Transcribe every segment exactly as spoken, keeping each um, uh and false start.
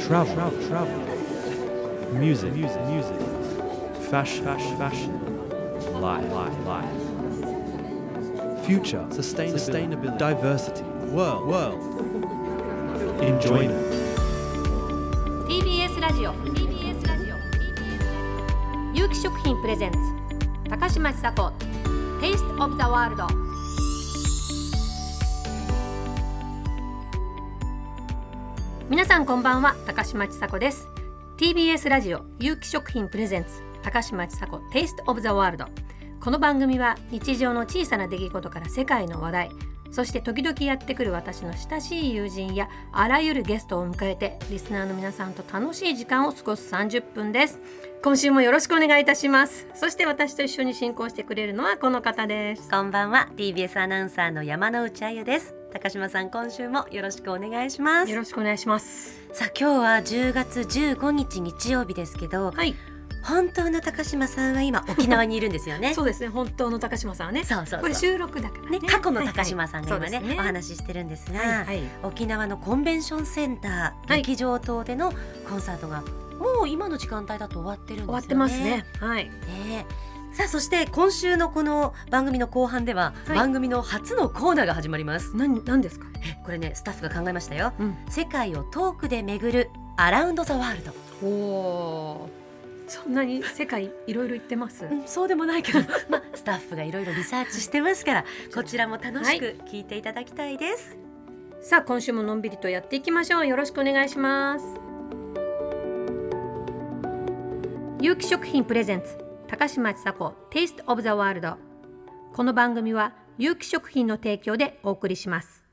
Travel, travel, travel. Music, music, music. Fashion, fashion, fashion. Life, life, life. Future, sustainability, sustainability. Diversity, world, world. Enjoyment. ティービーエス ラジオ、ティービーエス ラジオ、ティービーエス 有機食品プレゼンツ、高嶋ちさ子、Taste of the World。皆さんこんばんは、高嶋ちさ子です。 ティービーエス ラジオ有機食品プレゼンツ高嶋ちさ子 Taste of the World。 この番組は日常の小さな出来事から世界の話題、そして時々やってくる私の親しい友人やあらゆるゲストを迎えて、リスナーの皆さんと楽しい時間を過ごすさんじゅっぷんです。今週もよろしくお願いいたします。そして私と一緒に進行してくれるのはこの方です。こんばんは、 ティービーエス アナウンサーの山内あゆです。高嶋さん、今週もよろしくお願いします。よろしくお願いします。さあ、今日はじゅうがつじゅうごにち日曜日ですけど、はい、本当の高嶋さんは今沖縄にいるんですよね。そうですね、本当の高嶋さんはね。そうそうそう、これ収録だからね。ね、過去の高嶋さんが今ね、はいはい、ね、お話ししてるんですが、はいはい、沖縄のコンベンションセンター、はい、劇場等でのコンサートがもう今の時間帯だと終わってるんですよね。終わってますね。はい。ね、さあ、そして今週のこの番組の後半では、はい、番組の初のコーナーが始まります。何、何ですか？これね、スタッフが考えましたよ、うん、世界をトークで巡るアラウンドザワールド。おー、そんなに世界いろいろ行ってます、うん、そうでもないけど、ま、スタッフがいろいろリサーチしてますからこちらも楽しく聞いていただきたいです、はい、さあ、今週ものんびりとやっていきましょう。よろしくお願いします。有機食品プレゼンツ高嶋ちさ子 Taste of the World。 この番組は有機食品の提供でお送りします。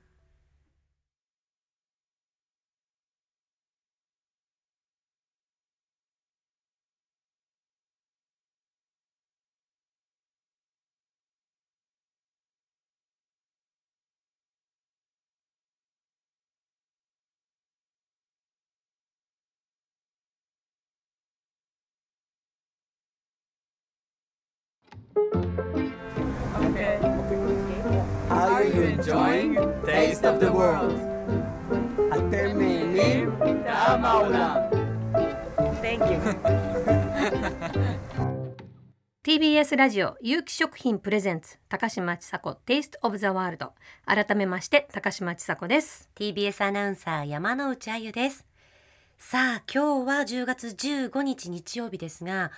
Are you enjoying Taste of the World? אתם נהנים טעם העולם. Thank you. ティービーエス ラジオ有機食品プレゼンツ高嶋ちさ子 Taste of the World。 改めまして高嶋ちさ子です。ティービーエス アナウンサー山内あゆです。さあ、今日はじゅうがつじゅうごにち日曜日ですが、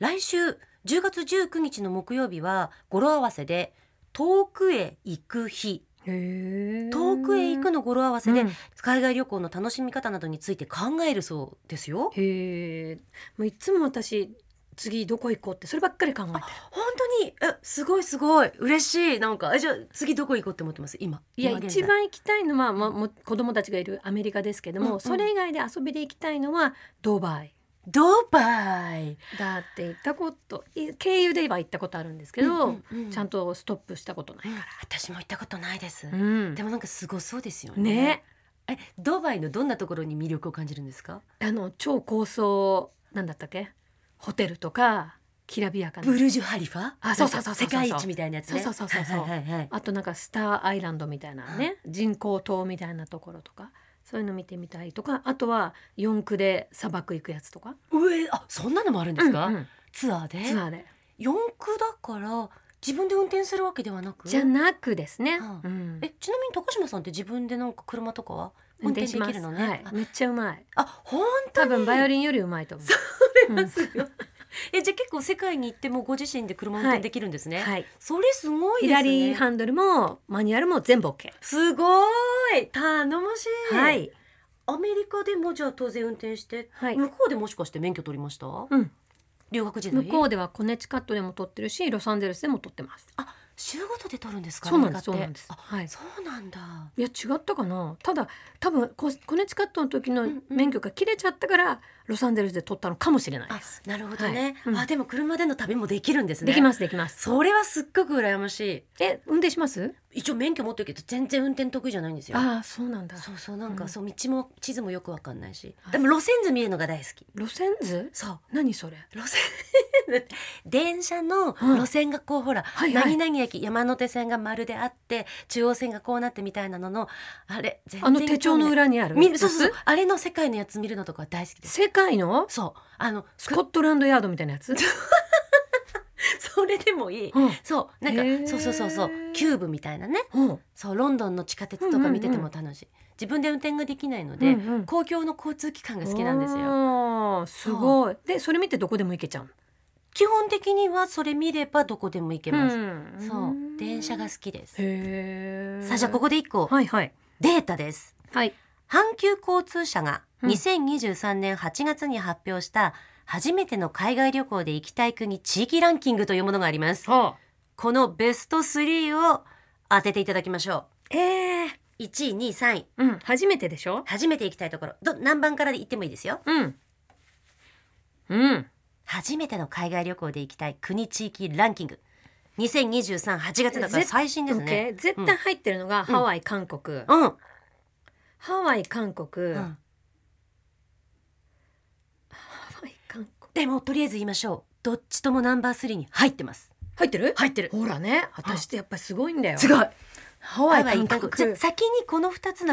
来週じゅうがつじゅうくにちの木曜日は語呂合わせで遠くへ行く日。へ、遠くへ行くの語呂合わせで、うん、海外旅行の楽しみ方などについて考えるそうですよ。へ、もういつも私次どこ行こうってそればっかり考えてる。本当に、え、すごいすごい嬉しい。なんか、え、じゃあ次どこ行こうって思ってます今。いや、一番行きたいのは、まあ、もう子供たちがいるアメリカですけども、うんうん、それ以外で遊びで行きたいのはドバイ。ドバイだって行ったこと、経由では行ったことあるんですけど、うんうんうん、ちゃんとストップしたことないから、うん、私も行ったことないです、うん、でもなんかすごそうですよ ね, ね。え、ドバイのどんなところに魅力を感じるんですか？あの超高層、なんだったっけ、ホテルとかきらびやかなブルジュハリファ、あ、そうそうそうそう、世界一みたいなやつね。そうそうそうそう、はいはいはい、あとなんかスターアイランドみたいなね、人工島みたいなところとか、そういうの見てみたいとか、あとは四駆で砂漠行くやつとか。うえ、あ、そんなのもあるんですか、うんうん、ツアーで。ツアーで四駆だから自分で運転するわけではなく、じゃなくですね、はあ、うん、え、ちなみに高嶋さんって自分でなんか車とかは運転できるのね、はい、めっちゃうまい。あ、本当に多分バイオリンよりうまいと思う。それはすごい、うんえ、じゃあ結構世界に行ってもご自身で車運転できるんですね、はいはい、それすごいですね。左ハンドルもマニュアルも全部 OK。 すごい頼もしい、はい、アメリカでもじゃあ当然運転して、はい、向こうでもしかして免許取りました、うん、留学時代。向こうではコネチカットでも取ってるし、ロサンゼルスでも取ってます。あ、週ごとで取るんですか？そうなんです、そうなんです、はい、そうなんだ。いや違ったかな、ただ多分コネチカットの時の免許が切れちゃったから、うんうん、ロサンゼルスで撮ったのかもしれないです。あ、なるほどね、はい、うん、あ、でも車での旅もできるんですね。できますできます。それはすっごく羨ましい。え、運転します？一応免許持ってるけど全然運転得意じゃないんですよ。あ、そうなんだ。そうそう、なんか、うん、そう、道も地図もよくわかんないし、でも路線図見えるのが大好き。路線図？そう。何それ？路線電車の路線がこう、うん、ほら、はいはい、何々駅、山手線が丸であって中央線がこうなってみたいなののあれ全然あの手帳の裏にある、そうそう、あれの世界のやつ見るのとか大好きです。世界の？そう、あのスコットランドヤードみたいなやつそれでもいい、うん、そうなんかそうそうそうそうキューブみたいなね、うん、そう、ロンドンの地下鉄とか見てても楽しい、うんうんうん、自分で運転ができないので、うんうん、公共の交通機関が好きなんですよ。すごい。でそれ見てどこでも行けちゃう？基本的にはそれ見ればどこでも行けます、うん、そう、電車が好きです。へー。さあ、じゃあここでいっこ、はいはい、データです、はい、阪急交通社がにせんにじゅうさんねんはちがつに発表した初めての海外旅行で行きたい国地域ランキングというものがあります。このベストスリーを当てていただきましょう。えー、いちいにいさんい、うん、初めてでしょ。初めて行きたいところ、ど何番から行ってもいいですよ。うん、うん、初めての海外旅行で行きたい国地域ランキングにせんにじゅうさんねんはちがつだから最新ですね。絶対入ってるのがハワイ、韓国、うんうん、ハワイ、韓国、うん、でもとりあえず言いましょう。どっちともナンバースリーに入ってます。入ってる？入ってる。ほらね、私ってやっぱりすごいんだよ。すごい。ハワイ、韓国。じゃ先にこのふたつの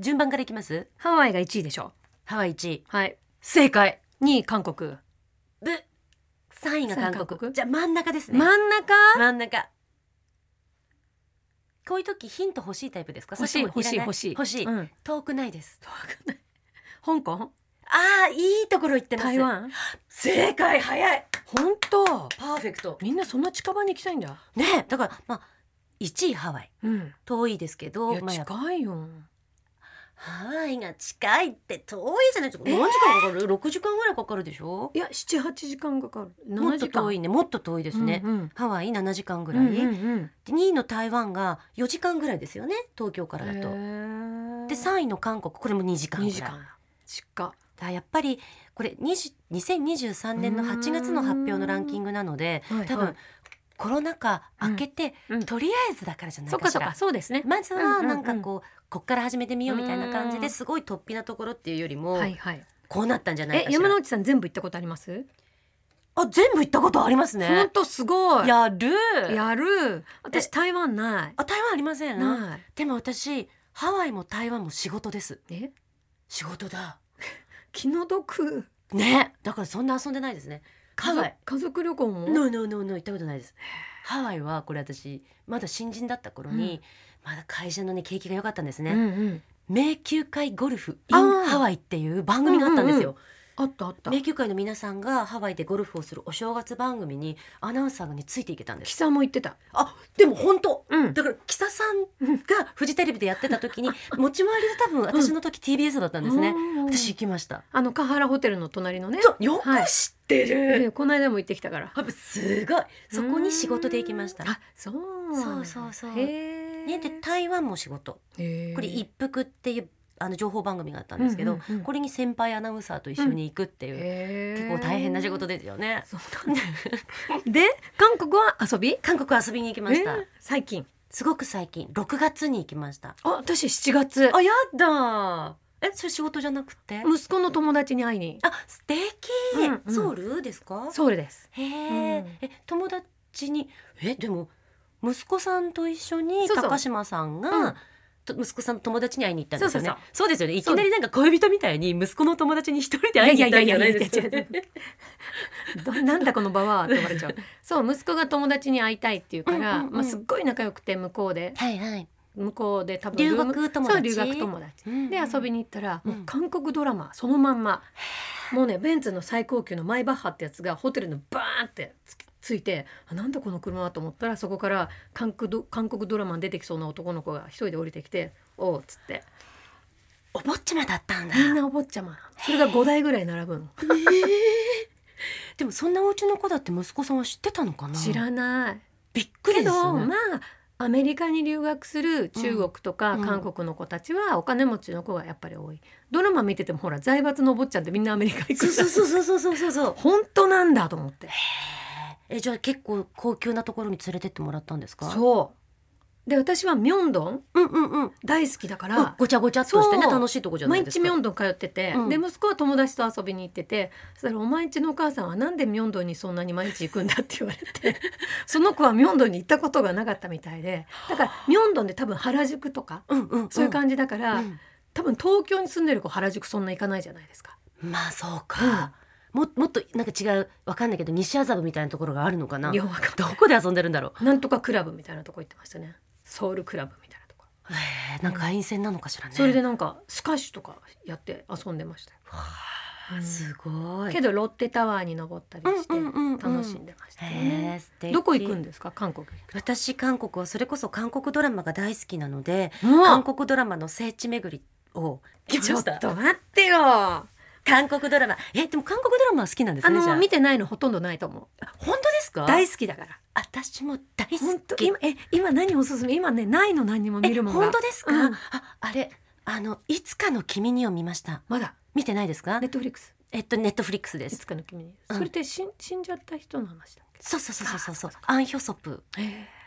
順番からいきます、はいはい、ハワイがいちいでしょ。ハワイいちい、はい、正解。にい韓国、さんいが韓国、 韓国。じゃ真ん中ですね。真ん中？真ん中。こういう時ヒント欲しいタイプですか？欲しい欲しい欲しい欲しい、うん、遠くないです。遠くない。香港？あー、いいところ行ってます。台湾。正解。早い。本当パーフェクト。みんなそんな近場に行きたいんだね。だからまあいちいハワイ、うん、遠いですけど、いや、まあ、近いよ。ハワイが近いって遠いじゃないですか、えー、何時間かかる？ ろく 時間ぐらいかかるでしょ。いや ななはちじかんかかる。ななじかん。もっと遠いね。もっと遠いですね、うんうん、ハワイななじかんぐらい、うんうんうん、でにいの台湾がよじかんぐらいですよね、東京からだと。でさんいの韓国、これもにじかんぐらい。にじかん近っ。だやっぱりこれにせんにじゅうさんねんのはちがつの発表のランキングなので、はいはい、多分コロナ禍明けて、うん、とりあえずだからじゃないかしら。そっかそっか、そうですね。まずはなんかこう、うんうん、こっから始めてみようみたいな感じですごい突飛なところっていうよりも、はいはい、こうなったんじゃないかしら。え、山内さん全部行ったことあります？あ、全部行ったことありますね。ほんとすごい。やるやる。私台湾ない。あ、台湾ありませんない。でも私ハワイも台湾も仕事です。え、仕事だ。気の毒ね。だからそんな遊んでないですね。ハワイ家族旅行もノーノーノーノー行ったことないです。ハワイはこれ私まだ新人だった頃に、うん、まだ会社のね景気が良かったんですね、うんうん、迷宮会ゴルフインハワイっていう番組があったんですよ、うんうんうん、あったあった。迷宮会の皆さんがハワイでゴルフをするお正月番組にアナウンサーが、ね、ついていけたんです。キサも行ってた。あ、でも本当、うん、だからキサさんがフジテレビでやってた時に持ち回りで多分私の時 ティービーエス だったんですね、うん、私行きました。あのカハラホテルの隣のね。そう、よく知って、はい、出る。えー、この間も行ってきたから。やっぱすごい。そこに仕事で行きました。あ、そうそうそうそう、ね、で台湾も仕事。へ、これ一服っていうあの情報番組があったんですけど、うんうんうん、これに先輩アナウンサーと一緒に行くっていう、うん、結構大変な仕事ですよね。そうなんだで韓国は遊び？韓国は遊びに行きました、えー、最近、すごく最近ろくがつに行きました。あ、私しちがつ。あ、やだ。え、それ仕事じゃなくて息子の友達に会いに。あ、素敵、うんうん、ソウルですか？ソウルです。へー、うん、え、友達に。え、でも息子さんと一緒に高島さんが、そうそう、うん、息子さんの友達に会いに行ったんですよね。そうそうそう、そうですよね。いきなりなんか恋人みたいに息子の友達に一人で会いに行ったんじゃないですか。なんだこの場はって言われちゃうそう、息子が友達に会いたいっていうから、うんうんうん、まあ、すっごい仲良くて向こうで、はいはい、向こうで多分留学友達、そう、留学友達、うんうん、で遊びに行ったら、うん、もう韓国ドラマそのまんま、もうね、ベンツの最高級のマイバッハってやつがホテルのバーンってつついて、あ、なんだこの車と思ったら、そこから韓国、韓国ドラマに出てきそうな男の子が一人で降りてきて、おうっつって、お坊ちゃまだったんだ。みんなお坊ちゃま。それがごだいぐらい並ぶの、えー、でもそんなお家の子だって息子さんは知ってたのかな？知らない。びっくりですよね。けどまあアメリカに留学する中国とか韓国の子たちはお金持ちの子がやっぱり多い。ドラマ見ててもほら財閥のお坊ちゃんってみんなアメリカ行くんだ。そうそうそうそうそうそう。本当なんだと思って。え、じゃあ結構高級なところに連れてってもらったんですか？そう。で私はミョンドン、うんうんうん、大好きだから、うん、ごちゃごちゃっとしてね楽しいとこじゃないですか。毎日ミョンドン通ってて、うん、で息子は友達と遊びに行ってて、そしたらお前んちのお母さんはなんでミョンドンにそんなに毎日行くんだって言われてその子はミョンドンに行ったことがなかったみたいで、だからミョンドンで多分原宿とか、うんうんうん、そういう感じだから、うん、多分東京に住んでる子原宿そんな行かないじゃないですか。まあそうか、うん、も, もっとなんか違う分かんないけど西麻布みたいなところがあるのか な, いや分かんない。どこで遊んでるんだろう。なんとかクラブみたいなとこ行ってましたね。ソウルクラブみたいなとこ。へえ、なんか会員制なのかしらね。それでなんかスカッシュとかやって遊んでましたよ。わあ、うん、すごい。けどロッテタワーに登ったりして楽しんでましたよね、うんうんうん、素敵。どこ行くんですか韓国？私韓国はそれこそ韓国ドラマが大好きなので、うん、韓国ドラマの聖地巡りを来ました。ちょっと待ってよ。韓国ドラマ、えでも韓国ドラマは好きなんですね。あのじゃあ見てないのほとんどないと思う。本当ですか？大好きだから。私も大好き。 今, え今何おすすめ？今ねないの、何も見るものが。本当ですか、うん、あ, あれあのいつかの君にを見ました。まだ見てないですか？ネットフリックス、えっとネットフリックスです。いつかの君に、うん、それって死んじゃった人の話だっけ？そうそうそうそうそう。アンヒョソプ、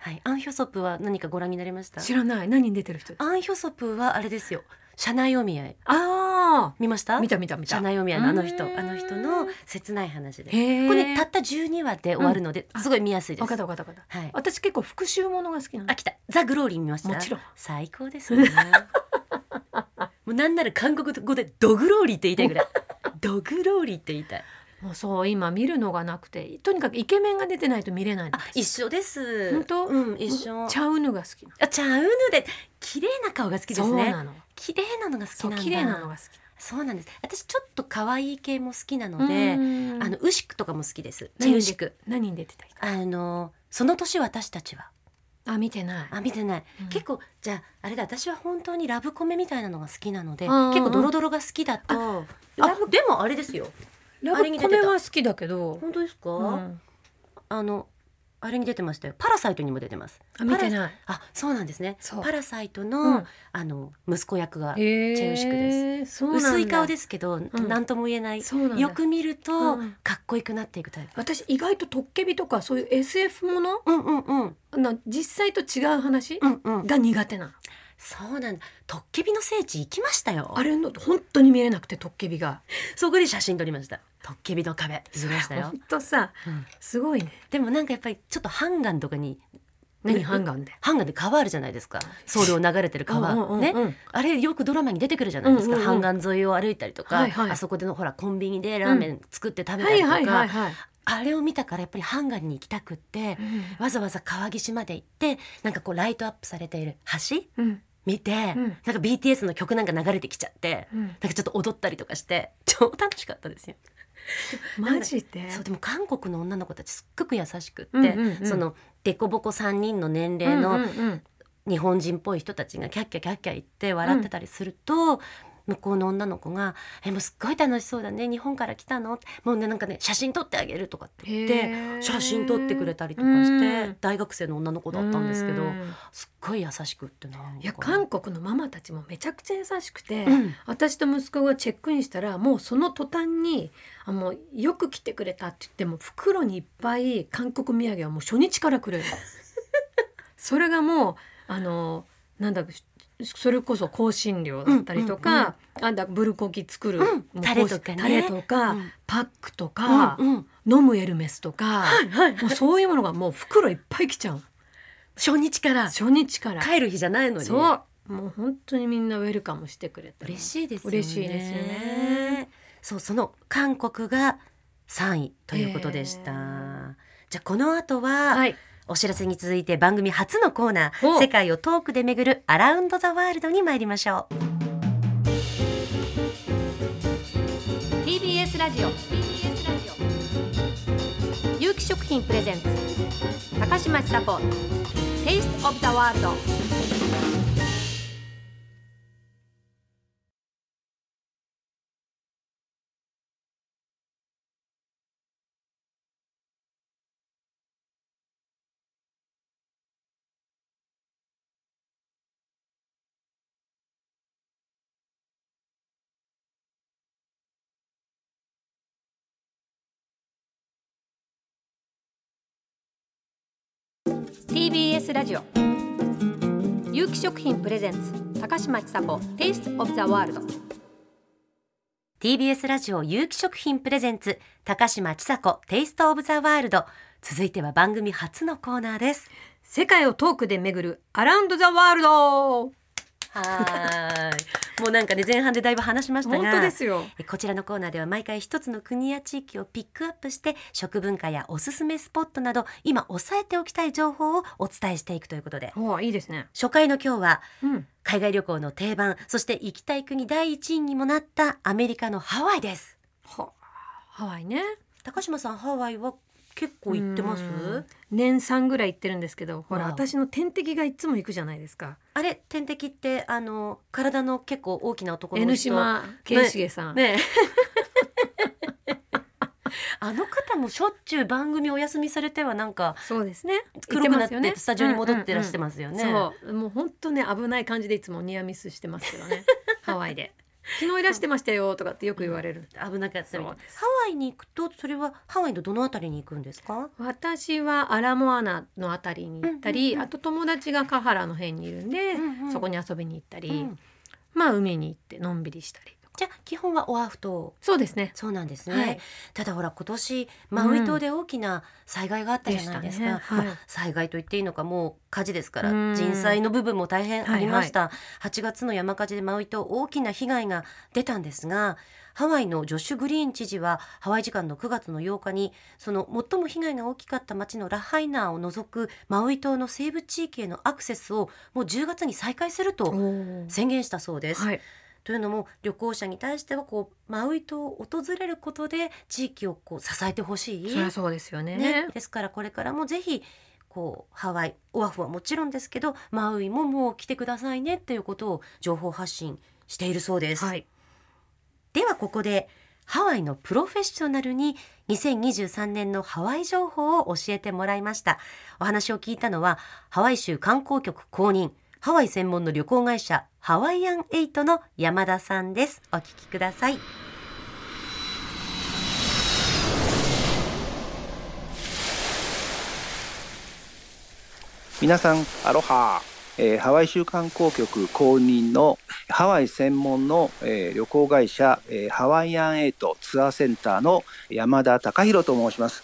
はい、アンヒョソプは何かご覧になりました？知らない。何に出てる人です？アンヒョソプはあれですよ、社内お見合い。あ、見ました？見た見た見た。社内お見合いのあの人、あの人の切ない話です。これ、ね、たったじゅうにわで終わるので、うん、すごい見やすいです。分かった分かった分かった、はい。私結構復讐ものが好きなの。あ、来た。ザ・グローリー見ました。もちろん。最高ですよね。もうなんなら韓国語でドグローリーって言いたいぐらい。ドグローリーって言いたい。もうそう今見るのがなくて、とにかくイケメンが出てないと見れないんです。あ、一緒です。本当？うん、一緒。チャウヌが好きな。あ、チャウヌで綺麗な顔が好きですね。そうなの。綺麗なのが好きなんだ。そう、綺麗なのが好き。そうなんです。私ちょっと可愛い系も好きなので、あのウシクとかも好きです。ウシク。何に出てた？あのその年私たちは。あ、見てない。あ、見てない、うん、結構じゃああれだ、私は本当にラブコメみたいなのが好きなので、結構ドロドロが好きだと。ラブでもあれですよ。ラブコメは好きだけど。本当ですか、うん、あのあれに出てましたよ。パラサイトにも出てます。あ、見てない。あ、そうなんですね。パラサイト の,、うん、あの息子役がチェウシクです。薄い顔ですけど、うん、何とも言えない。よく見ると、うん、かっこよくなっていくタイプ。私意外とトッケビとかそういう エスエフ もの、うんうんうん、な実際と違う話、うんうん、が苦手な。そうなんだ。トッケビの聖地行きましたよ。あれの本当に見れなくて、トッケビがそこで写真撮りました。トッケビの壁見ましたよ。本当さ、うん、すごいね。でもなんかやっぱりちょっとハンガンとかに、何ハンガンでハンガンで川あるじゃないですか、ソウルを流れてる川、うんうんうんね、あれよくドラマに出てくるじゃないですか、うんうんうん、ハンガン沿いを歩いたりとか、はいはい、あそこでのほらコンビニでラーメン作って食べたりとか、あれを見たからやっぱりハンガンに行きたくって、うん、わざわざ川岸まで行って、なんかこうライトアップされている橋、うん見て、うん、なんか ビーティーエス の曲なんか流れてきちゃって、うん、なんかちょっと踊ったりとかして超楽しかったですよ。マジで。そう、でも韓国の女の子たちすっごく優しくって、うんうんうん、そのデコボコさんにんの年齢の日本人っぽい人たちがキャッキャキャッキャ言って笑ってたりすると、うん、向こうの女の子がえもうすっごい楽しそうだね、日本から来たのもうね、なんかね写真撮ってあげるとかって言って写真撮ってくれたりとかして、大学生の女の子だったんですけど、すっごい優しくってな。いや韓国のママたちもめちゃくちゃ優しくて、うん、私と息子がチェックインしたらもうその途端にあもうよく来てくれたって言っても袋にいっぱい韓国土産はもう初日からくれるそれがもうあのなんだろう、それこそ香辛料だったりとか、うんうんうん、あんだブルコギ作る、うん、タレとかね、タレとか、うん、パックとか、うんうん、飲むエルメスとか、はいはいはい、もうそういうものがもう袋いっぱい来ちゃう初日から。初日から帰る日じゃないのに。そう、もう本当にみんなウェルカムしてくれた。嬉しいですよね。嬉しいですよね。そう、その韓国がさんいということでした、えー、じゃあこの後は、はい、お知らせに続いて番組初のコーナー、世界をトークで巡るアラウンドザワールドに参りましょう。 ティービーエス ラジオ、 ティービーエス ラジオ有機食品プレゼンツ、高嶋ちさ子テイストオブザワールド。ティービーエス ラジオ有機食品プレゼンツ高嶋ちさ子 Taste of the World。 ティービーエス ラジオ有機食品プレゼンツ高嶋ちさ子 Taste of the World。 続いては番組初のコーナーです。世界をトークで巡るアラウンドザワールド。はい、もうなんかね前半でだいぶ話しましたが、本当ですよ。こちらのコーナーでは毎回一つの国や地域をピックアップして食文化やおすすめスポットなど今押さえておきたい情報をお伝えしていくということで、おいいですね。初回の今日は、うん、海外旅行の定番、そして行きたい国だいいちいにもなったアメリカのハワイです。はハワイね。高嶋さん、ハワイは結構行ってます？ねんさんぐらい行ってるんですけど、ほら私の天敵がいつも行くじゃないですか。あれ、天敵ってあの体の結構大きな男の人、江島圭重さん、ねね、あの方もしょっちゅう番組お休みされてはなんかそうですね、黒くなってスタジオに戻ってらしてますよね。そう、もう本当ね危ない感じでいつもニアミスしてますけどねハワイで昨日いらしてましたよとかってよく言われる、うん、危なかったみたい。ハワイに行くと、それはハワイのどのあたりに行くんですか？私はアラモアナのあたりに行ったり、うんうんうん、あと友達がカハラの辺にいるんで、うんうん、そこに遊びに行ったり、うん、まあ海に行ってのんびりしたり。じゃあ基本はオアフ島。そうですね。そうなんですね、はい、ただほら今年マウイ島で大きな災害があったじゃないですか、うんね、はい、まあ、災害と言っていいのかもう火事ですから、うん、人災の部分も大変ありました、はいはい、はちがつの山火事でマウイ島大きな被害が出たんですが、ハワイのジョシュ・グリーン知事はハワイ時間のくがつのようかにその最も被害が大きかった町のラハイナーを除くマウイ島の西部地域へのアクセスをもうじゅうがつに再開すると宣言したそうです、はい。というのも旅行者に対してはこうマウイ島を訪れることで地域をこう支えてほしい。そりゃそうですよ ね, ねですからこれからもぜひこうハワイ、オアフはもちろんですけどマウイももう来てくださいねっていうことを情報発信しているそうです、はい。ではここでハワイのプロフェッショナルににせんにじゅうさんねんのハワイ情報を教えてもらいました。お話を聞いたのはハワイ州観光局公認ハワイ専門の旅行会社ハワイアンエイトの山田さんです。お聞きください。皆さんアロハ、えー、ハワイ州観光局公認のハワイ専門の、えー、旅行会社、えー、ハワイアンエイトツアーセンターの山田貴弘と申します、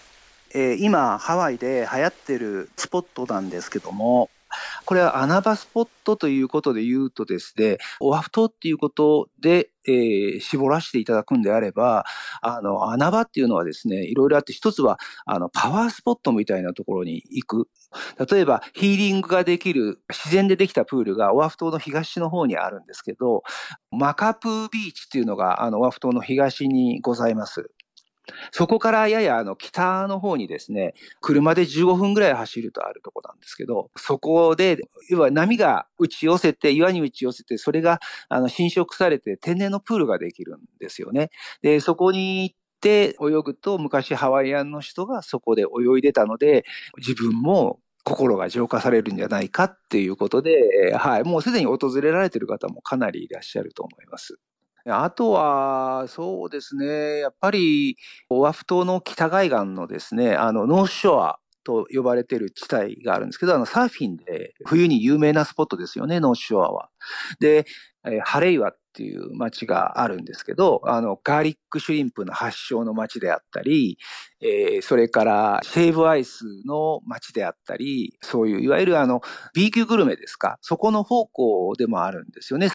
えー、今ハワイで流行ってるスポットなんですけども、これは穴場スポットということで言うとですね、オアフ島っていうことで、えー、絞らせていただくんであれば、あの穴場っていうのはですね、いろいろあって、一つはあのパワースポットみたいなところに行く。例えばヒーリングができる自然でできたプールがオアフ島の東の方にあるんですけど、マカプービーチっていうのがあのオアフ島の東にございます。そこからややあの北の方にですね、車でじゅうごふんぐらい走るとあるとこなんですけど、そこで要は波が打ち寄せて、岩に打ち寄せて、それがあの浸食されて天然のプールができるんですよね。で、そこに行って泳ぐと、昔ハワイアンの人がそこで泳いでたので、自分も心が浄化されるんじゃないかっていうことで、はい、もうすでに訪れられている方もかなりいらっしゃると思います。あとは、そうですね、やっぱり、オアフ島の北海岸のですね、あの、ノースショアと呼ばれている地帯があるんですけど、あの、サーフィンで冬に有名なスポットですよね、ノースショアは。で、ハレイワっていう町があるんですけど、あの、ガーリックシュリンプの発祥の町であったり、えー、それからシェーブアイスの町であったり、そういういわゆるあの B 級グルメですか、そこの方向でもあるんですよね。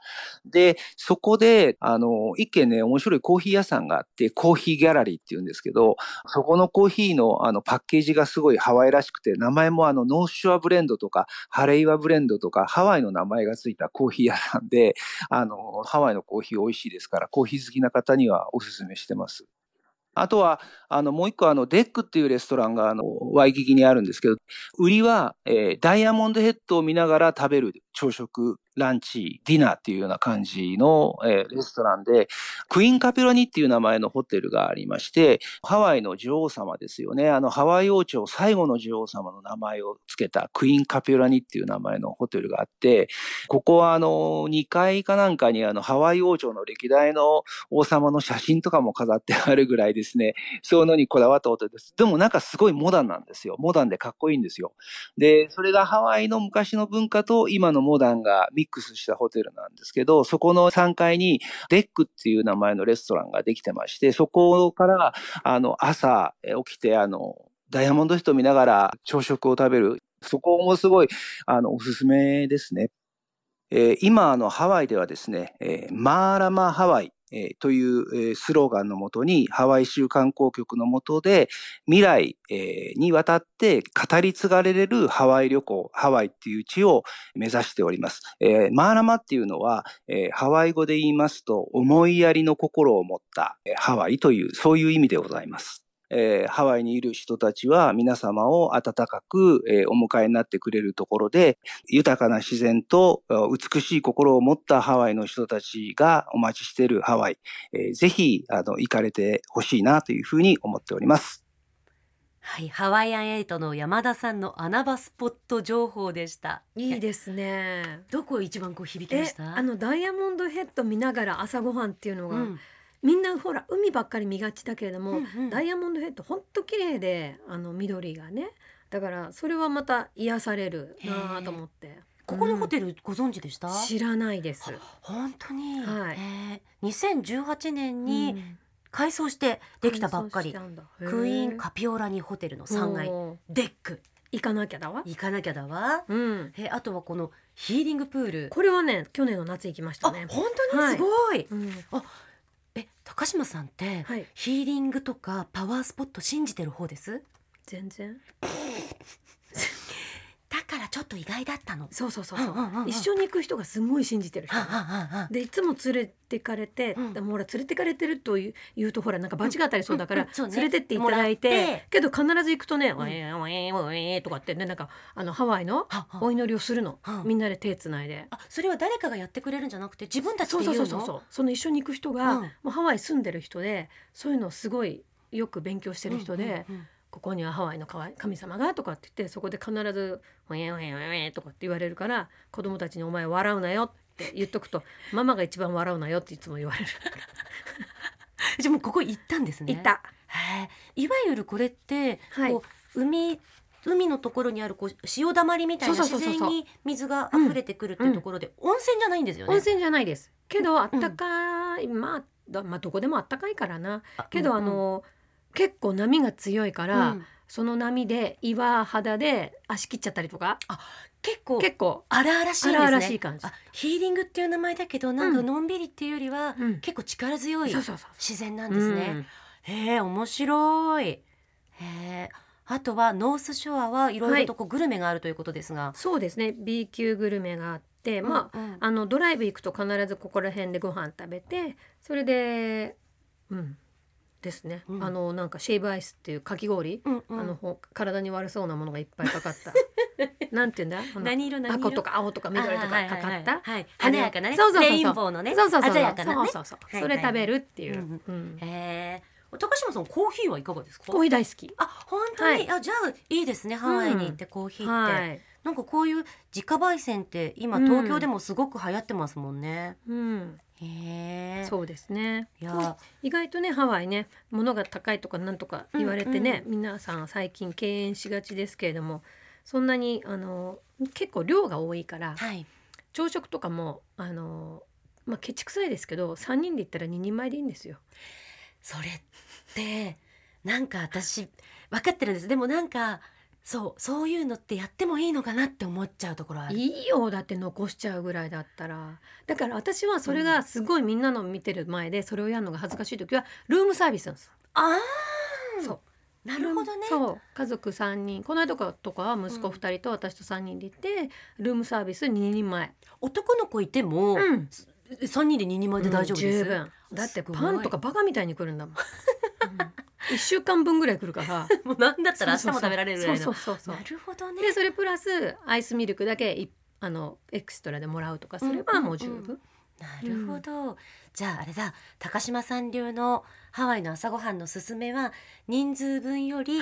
で、そこであの一軒ね面白いコーヒー屋さんがあって、コーヒーギャラリーっていうんですけど、そこのコーヒーのあのパッケージがすごいハワイらしくて、名前もあのノースショアブレンドとかハレイワブレンドとかハワイの名前がついたコーヒー屋さんで、あのハワイのコーヒー美味しいですから、コーヒー好きな方にはおすすめしてます。あとはあのもう一個あのデックっていうレストランがあのワイキキにあるんですけど、売りは、えー、ダイヤモンドヘッドを見ながら食べる朝食ランチ、ディナーっていうような感じの、えー、レストランで、クイーンカピロニっていう名前のホテルがありまして、ハワイの女王様ですよね。あの、ハワイ王朝最後の女王様の名前をつけたクイーンカピロニっていう名前のホテルがあって、ここはあの、にかいかなんかにあの、ハワイ王朝の歴代の王様の写真とかも飾ってあるぐらいですね、そういうのにこだわったホテルです。でもなんかすごいモダンなんですよ。モダンでかっこいいんですよ。で、それがハワイの昔の文化と今のモダンがミックスしたホテルなんですけど、そこのさんがいにデックっていう名前のレストランができてまして、そこからあの朝起きてあのダイヤモンドヘッド見ながら朝食を食べる、そこもすごいあのおすすめですね。えー、今あのハワイではですね、えー、マーラマハワイ、えー、という、えー、スローガンのもとにハワイ州観光局のもとで未来、えー、にわたって語り継がれるハワイ旅行、ハワイっていう地を目指しております。えー、マーラマっていうのは、えー、ハワイ語で言いますと思いやりの心を持った、えー、ハワイというそういう意味でございます。えー、ハワイにいる人たちは皆様を温かく、えー、お迎えになってくれるところで、豊かな自然と美しい心を持ったハワイの人たちがお待ちしているハワイ、えー、ぜひあの行かれてほしいなというふうに思っております。はい、ハワイアンエイトの山田さんの穴場スポット情報でした。いいですね。どこ一番こう響きました？あのダイヤモンドヘッド見ながら朝ごはんっていうのが、うんみんなほら海ばっかり見がちだけれども、うんうん、ダイヤモンドヘッドほんと綺麗であの緑がね、だからそれはまた癒されるなと思って。ここのホテルご存知でした？うん、知らないです。本当に、はい、えー、にせんじゅうはちねんに改装してできたばっかり、うん、クイーンカピオラニホテルのさんがいデック、行かなきゃだわ行かなきゃだわ、うん、えあとはこのヒーリングプール、これはね去年の夏行きましたね。あ本当にすごい、はい、うん、あえ高島さんって、はい、ヒーリングとかパワースポット信じてる方です？全然だからちょっと意外だったの。そうそうそうそう、うんうんうん、一緒に行く人がすごい信じてる人、うんうんうん、でいつも連れてかれて、うん、でもほら連れてかれてるという言うとほらなんか罰が当たりそうだから、うんうんね、連れてっていただいて、けど必ず行くとね、うん、おえおえおえとかってね、なんかあのハワイのお祈りをするの、ははみんなで手つないで。あそれは誰かがやってくれるんじゃなくて自分たちで言うの？そうそうそうそう、その一緒に行く人が、うん、もうハワイ住んでる人でそういうのをすごいよく勉強してる人で、うんうんうん、ここにはハワイの神様がとかって言ってそこで必ずウェンウェンウェンとかって言われるから、子供たちにお前笑うなよって言っとくとママが一番笑うなよっていつも言われるじゃあもうここ行ったんですね。行った。へいわゆるこれって、はい、こう 海, 海のところにあるこう潮だまりみたいな自然に水が溢れてくるっていうところで、うん、温泉じゃないんですよね。温泉じゃないですけどあったかい、うん、まあ、まあ、どこでもあったかいからなけど、うんうん、あの結構波が強いから、うん、その波で岩肌で足切っちゃったりとか、あ結構結構荒々しいですね。荒々しい感じ。あヒーリングっていう名前だけどなんかのんびりっていうよりは、うん、結構力強い自然なんですね。へえ面白い。へあとはノースショアはいろいろとこうグルメがあるということですが、はい、そうですね B 級グルメがあって、まあ、うんうん、あのドライブ行くと必ずここら辺でご飯食べて、それでうんですね、うん、あのなんかシェイブアイスっていうかき氷、うんうん、あの体に悪そうなものがいっぱいかかったなんていうんだ、何色何色、赤とか青とか緑とかかかった、はい、華やかなね、そうそうそうそう、レインボーのね、そうそうそう鮮やかなね、そうそうそう、はいはい、それ食べるっていう、うんうん、へー高島さんコーヒーはいかがですか？コーヒー大好き。あ本当に、はい、あじゃあいいですねハワイに行ってコーヒーって、うんはい、なんかこういう自家焙煎って今東京でもすごく流行ってますもんね。うん、うんへそうですね。いや意外とねハワイね物が高いとかなんとか言われてね、うんうん、皆さん最近敬遠しがちですけれども、そんなにあの結構量が多いから、はい、朝食とかもあの、まあ、ケチくさいですけどさんにんで行ったらににんまえでいいんですよ。それってなんか私分かってるんです。でもなんかそうそういうのってやってもいいのかなって思っちゃうところある。いいよだって残しちゃうぐらいだったら。だから私はそれがすごいみんなの見てる前でそれをやるのが恥ずかしい時はルームサービスなんです。ああそうなるほどね。そう家族さんにんこの間とかは息子ふたりと私とさんにんで行って、うん、ルームサービスににんまえ、男の子いても、うん、さんにんでににんまえで大丈夫です、うん、十分だってパンとかバカみたいに来るんだもんいっしゅうかんぶんぐらい来るからもうなんだったら明日も食べられるぐらいの。なるほどね。でそれプラスアイスミルクだけ一あのエクストラでもらうとかすればもう十分、うんうんうん、なるほど、うん、じゃああれだ、高島さん流のハワイの朝ごはんのすすめは人数分より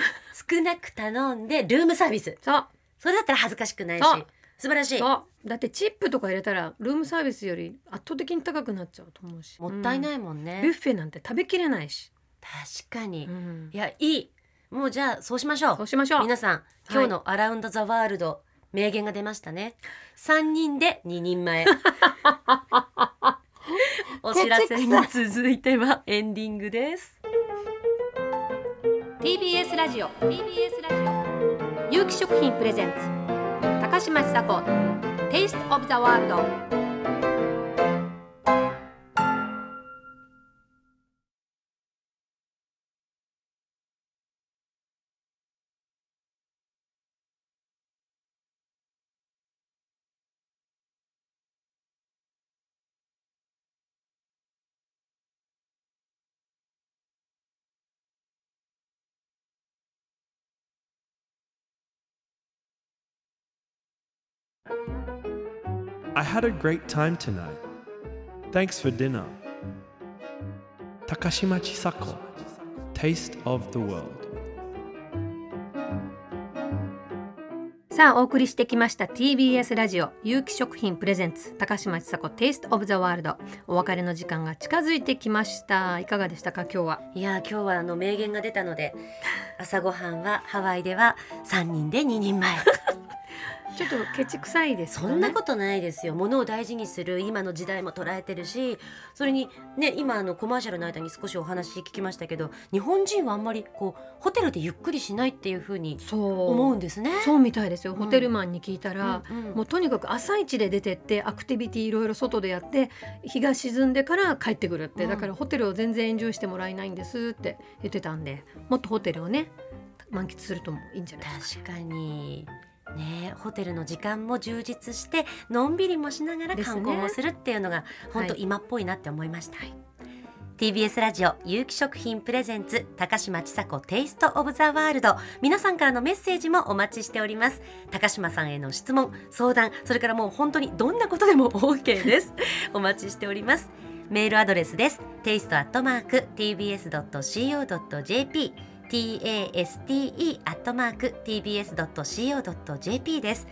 少なく頼んでルームサービスそうそれだったら恥ずかしくないし素晴らしい。だってチップとか入れたらルームサービスより圧倒的に高くなっちゃうと思うし、もったいないもんね、うん、ビュッフェなんて食べきれないし。確かに、うん、いやいい、もうじゃあそうしましょう、そうしましょう皆さん、はい、今日のアラウンドザワールド名言が出ましたね。さんにんでににんまえお知らせが続いてはエンディングです。 ティービーエス ラジオ ティービーエス ラジオ有機食品プレゼンツ高嶋ちさ子 Taste of the World。 I had a great time tonight. Thanks for dinner. Takashima Chisako, Taste of the World。 さあお送りしてきました ティービーエス ラジオ有機食品プレゼンツ高嶋ちさ子 Taste of the World。 お別れの時間が近づいてきました。いかがでしたか今日は。いや今日はあの名言が出たので朝ごはんはハワイではさんにんでににんまえちょっとケチ臭いですかね。そんなことないですよ。物を大事にする今の時代も捉えてるし、それにね今あのコマーシャルの間に少しお話聞きましたけど、日本人はあんまりこうホテルでゆっくりしないっていう風に思うんですね。そう、そうみたいですよ、うん、ホテルマンに聞いたら、うんうん、もうとにかく朝一で出てってアクティビティいろいろ外でやって日が沈んでから帰ってくるって、うん、だからホテルを全然エンジョイしてもらえないんですって言ってたんで、もっとホテルをね満喫するともいいんじゃないですか。確かにね、ホテルの時間も充実してのんびりもしながら観光をするっていうのが、ね、本当今っぽいなって思いました、はい、ティービーエス ラジオ有機食品プレゼンツ高嶋ちさ子テイストオブザワールド、皆さんからのメッセージもお待ちしております。高嶋さんへの質問相談、それからもう本当にどんなことでも OK ですお待ちしております。メールアドレスです。 テイスト アットマーク ティービーエス ドット シーオー ドット ジェーピーティーエーエスティーイー アットマーク ティービーエス ドット シーオー ドット ジェーピー です。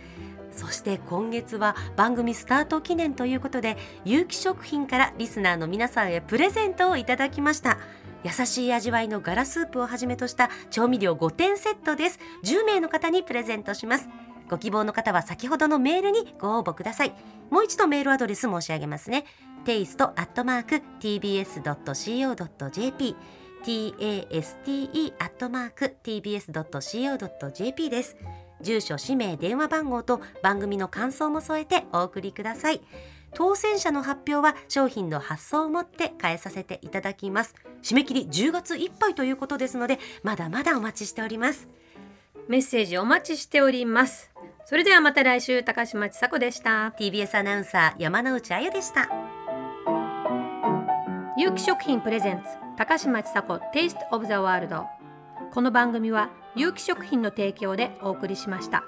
そして今月は番組スタート記念ということで、有機食品からリスナーの皆さんへプレゼントをいただきました。優しい味わいのガラスープをはじめとした調味料ごてんセットです。じゅうめいの方にプレゼントします。ご希望の方は先ほどのメールにご応募ください。もう一度メールアドレス申し上げますね。 テイスト アットマーク ティービーエス ドット シーオー ドット ジェーピーティーエーエスティーイー アットマーク ティービーエス ドット シーオー ドット ジェーピー です。住所、氏名、電話番号と番組の感想も添えてお送りください。当選者の発表は商品の発送をもって変えさせていただきます。締め切りじゅうがついっぱいということですので、まだまだお待ちしております。メッセージお待ちしております。それではまた来週、高嶋ちさ子でした。 ティービーエス アナウンサー山内あゆでした。有機食品プレゼンツ高嶋ちさ子 Taste of the World。 この番組は有機食品の提供でお送りしました。